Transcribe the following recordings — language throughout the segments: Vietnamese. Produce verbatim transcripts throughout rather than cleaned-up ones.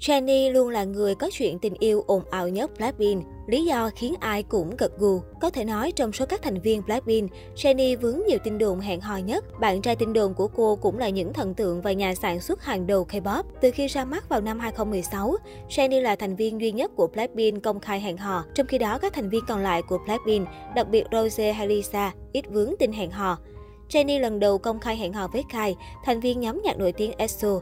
Jennie luôn là người có chuyện tình yêu ồn ào nhất Blackpink, lý do khiến ai cũng gật gù. Có thể nói trong số các thành viên Blackpink, Jennie vướng nhiều tin đồn hẹn hò nhất. Bạn trai tin đồn của cô cũng là những thần tượng và nhà sản xuất hàng đầu K-pop. Từ khi ra mắt vào năm hai không một sáu, Jennie là thành viên duy nhất của Blackpink công khai hẹn hò. Trong khi đó, các thành viên còn lại của Blackpink, đặc biệt Rosé hay Lisa, ít vướng tin hẹn hò. Jennie lần đầu công khai hẹn hò với Kai, thành viên nhóm nhạc nổi tiếng e ích o.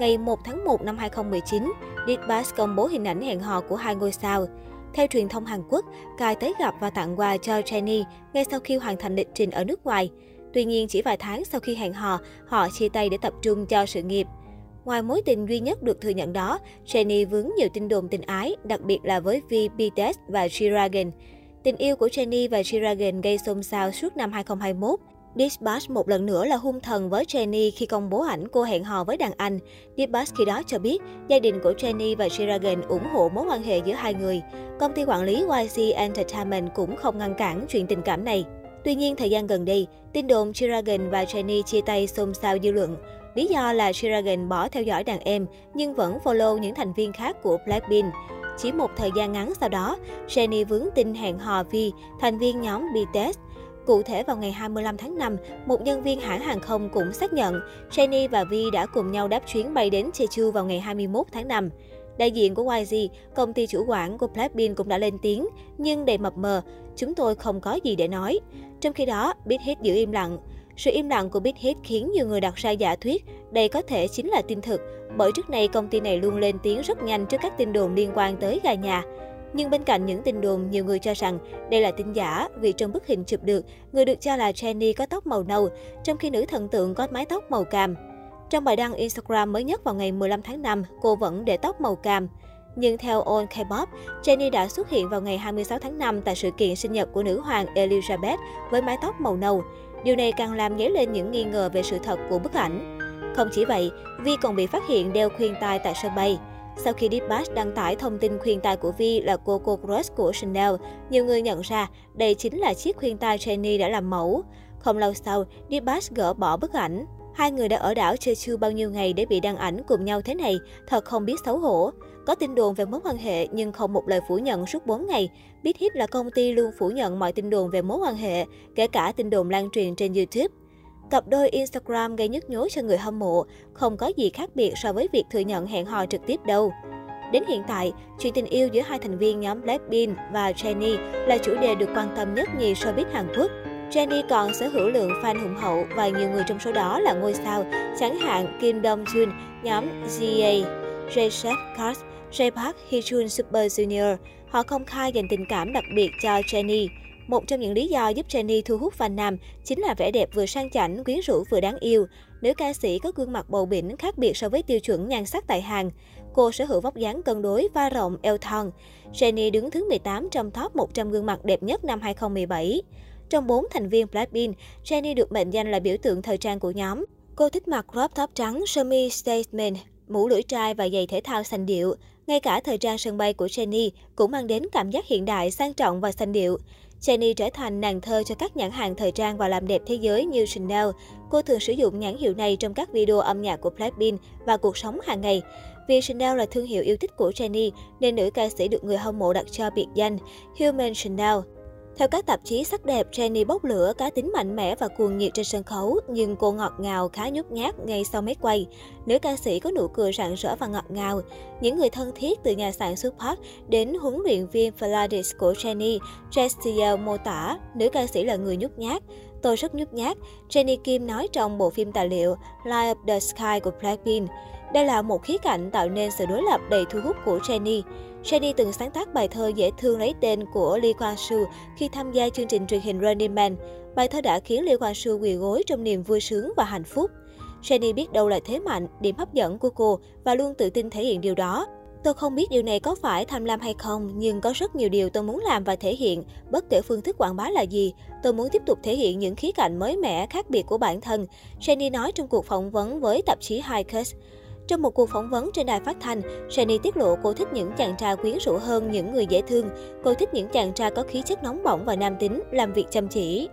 Ngày một tháng một năm hai không một chín, Deepass công bố hình ảnh hẹn hò của hai ngôi sao. Theo truyền thông Hàn Quốc, Kai tới gặp và tặng quà cho Jennie ngay sau khi hoàn thành lịch trình ở nước ngoài. Tuy nhiên, chỉ vài tháng sau khi hẹn hò, họ chia tay để tập trung cho sự nghiệp. Ngoài mối tình duy nhất được thừa nhận đó, Jennie vướng nhiều tin đồn tình ái, đặc biệt là với V, bê tê ét và Chiragin. Tình yêu của Jennie và Chiragin gây xôn xao suốt năm hai không hai mốt. Dispatch một lần nữa là hung thần với Jennie khi công bố ảnh cô hẹn hò với đàn anh. Dispatch khi đó cho biết gia đình của Jennie và Chiragin ủng hộ mối quan hệ giữa hai người. Công ty quản lý y giê Entertainment cũng không ngăn cản chuyện tình cảm này. Tuy nhiên, thời gian gần đây, tin đồn Chiragin và Jennie chia tay xôn xao dư luận. Lý do là Chiragin bỏ theo dõi đàn em nhưng vẫn follow những thành viên khác của Blackpink. Chỉ một thời gian ngắn sau đó, Jennie vướng tin hẹn hò V, thành viên nhóm bê tê ét. Cụ thể, vào ngày hai mươi lăm tháng năm, một nhân viên hãng hàng không cũng xác nhận Jennie và V đã cùng nhau đáp chuyến bay đến Jeju vào ngày hai mươi mốt tháng năm. Đại diện của y giê, công ty chủ quản của Blackpink cũng đã lên tiếng, nhưng đầy mập mờ, chúng tôi không có gì để nói. Trong khi đó, Big Hit giữ im lặng. Sự im lặng của Big Hit khiến nhiều người đặt ra giả thuyết đây có thể chính là tin thực, bởi trước nay công ty này luôn lên tiếng rất nhanh trước các tin đồn liên quan tới gà nhà. Nhưng bên cạnh những tin đồn, nhiều người cho rằng đây là tin giả vì trong bức hình chụp được, người được cho là Jennie có tóc màu nâu, trong khi nữ thần tượng có mái tóc màu cam. Trong bài đăng Instagram mới nhất vào ngày mười lăm tháng năm, cô vẫn để tóc màu cam. Nhưng theo All K-pop, Jennie đã xuất hiện vào ngày hai mươi sáu tháng năm tại sự kiện sinh nhật của nữ hoàng Elizabeth với mái tóc màu nâu. Điều này càng làm dấy lên những nghi ngờ về sự thật của bức ảnh. Không chỉ vậy, Vi còn bị phát hiện đeo khuyên tai tại sân bay. Sau khi Deepass đăng tải thông tin khuyên tai của Vi là Coco Crush của Chanel, nhiều người nhận ra đây chính là chiếc khuyên tai Jennie đã làm mẫu. Không lâu sau, Deepass gỡ bỏ bức ảnh. Hai người đã ở đảo Jeju bao nhiêu ngày để bị đăng ảnh cùng nhau thế này, thật không biết xấu hổ. Có tin đồn về mối quan hệ nhưng không một lời phủ nhận suốt bốn ngày. Big Hit là công ty luôn phủ nhận mọi tin đồn về mối quan hệ, kể cả tin đồn lan truyền trên YouTube. Cặp đôi Instagram gây nhức nhối cho người hâm mộ, không có gì khác biệt so với việc thừa nhận hẹn hò trực tiếp đâu. Đến hiện tại, chuyện tình yêu giữa hai thành viên nhóm Blackpink và Jennie là chủ đề được quan tâm nhất nhì showbiz Hàn Quốc. Jennie còn sở hữu lượng fan hùng hậu và nhiều người trong số đó là ngôi sao, chẳng hạn Kim Dong-jun, nhóm Z E A, J-Shep, Cars, J-Park, Hee-jun, Super Junior. Họ công khai dành tình cảm đặc biệt cho Jennie. Một trong những lý do giúp Jennie thu hút fan nam chính là vẻ đẹp vừa sang chảnh, quyến rũ vừa đáng yêu. Nữ ca sĩ có gương mặt bầu bĩnh khác biệt so với tiêu chuẩn nhan sắc tại Hàn. Cô sở hữu vóc dáng cân đối, vai rộng, eo thon. Jennie đứng thứ mười tám trong top một trăm gương mặt đẹp nhất năm hai không một bảy. Trong bốn thành viên Blackpink, Jennie được mệnh danh là biểu tượng thời trang của nhóm. Cô thích mặc crop top trắng, sơ mi statement, mũ lưỡi trai và giày thể thao sành điệu. Ngay cả thời trang sân bay của Jennie cũng mang đến cảm giác hiện đại, sang trọng và sành điệu. Jennie trở thành nàng thơ cho các nhãn hàng thời trang và làm đẹp thế giới như Chanel. Cô thường sử dụng nhãn hiệu này trong các video âm nhạc của Blackpink và cuộc sống hàng ngày. Vì Chanel là thương hiệu yêu thích của Jennie, nên nữ ca sĩ được người hâm mộ đặt cho biệt danh Human Chanel. Theo các tạp chí sắc đẹp, Jennie bốc lửa, cá tính mạnh mẽ và cuồng nhiệt trên sân khấu, nhưng cô ngọt ngào, khá nhút nhát ngay sau máy quay. Nữ ca sĩ có nụ cười rạng rỡ và ngọt ngào. Những người thân thiết từ nhà sản xuất pop đến huấn luyện viên Pilates của Jennie, Jessica mô tả, nữ ca sĩ là người nhút nhát. Tôi rất nhút nhát, Jennie Kim nói trong bộ phim tài liệu Light Up the Sky của Blackpink. Đây là một khía cạnh tạo nên sự đối lập đầy thu hút của Jennie. Jennie từng sáng tác bài thơ dễ thương lấy tên của Lee Kwang Soo khi tham gia chương trình truyền hình Running Man. Bài thơ đã khiến Lee Kwang Soo quỳ gối trong niềm vui sướng và hạnh phúc. Jennie biết đâu là thế mạnh, điểm hấp dẫn của cô và luôn tự tin thể hiện điều đó. Tôi không biết điều này có phải tham lam hay không, nhưng có rất nhiều điều tôi muốn làm và thể hiện, bất kể phương thức quảng bá là gì. Tôi muốn tiếp tục thể hiện những khía cạnh mới mẻ, khác biệt của bản thân, Jennie nói trong cuộc phỏng vấn với tạp chí High Class. Trong một cuộc phỏng vấn trên đài phát thanh, Jennie tiết lộ cô thích những chàng trai quyến rũ hơn những người dễ thương. Cô thích những chàng trai có khí chất nóng bỏng và nam tính, làm việc chăm chỉ.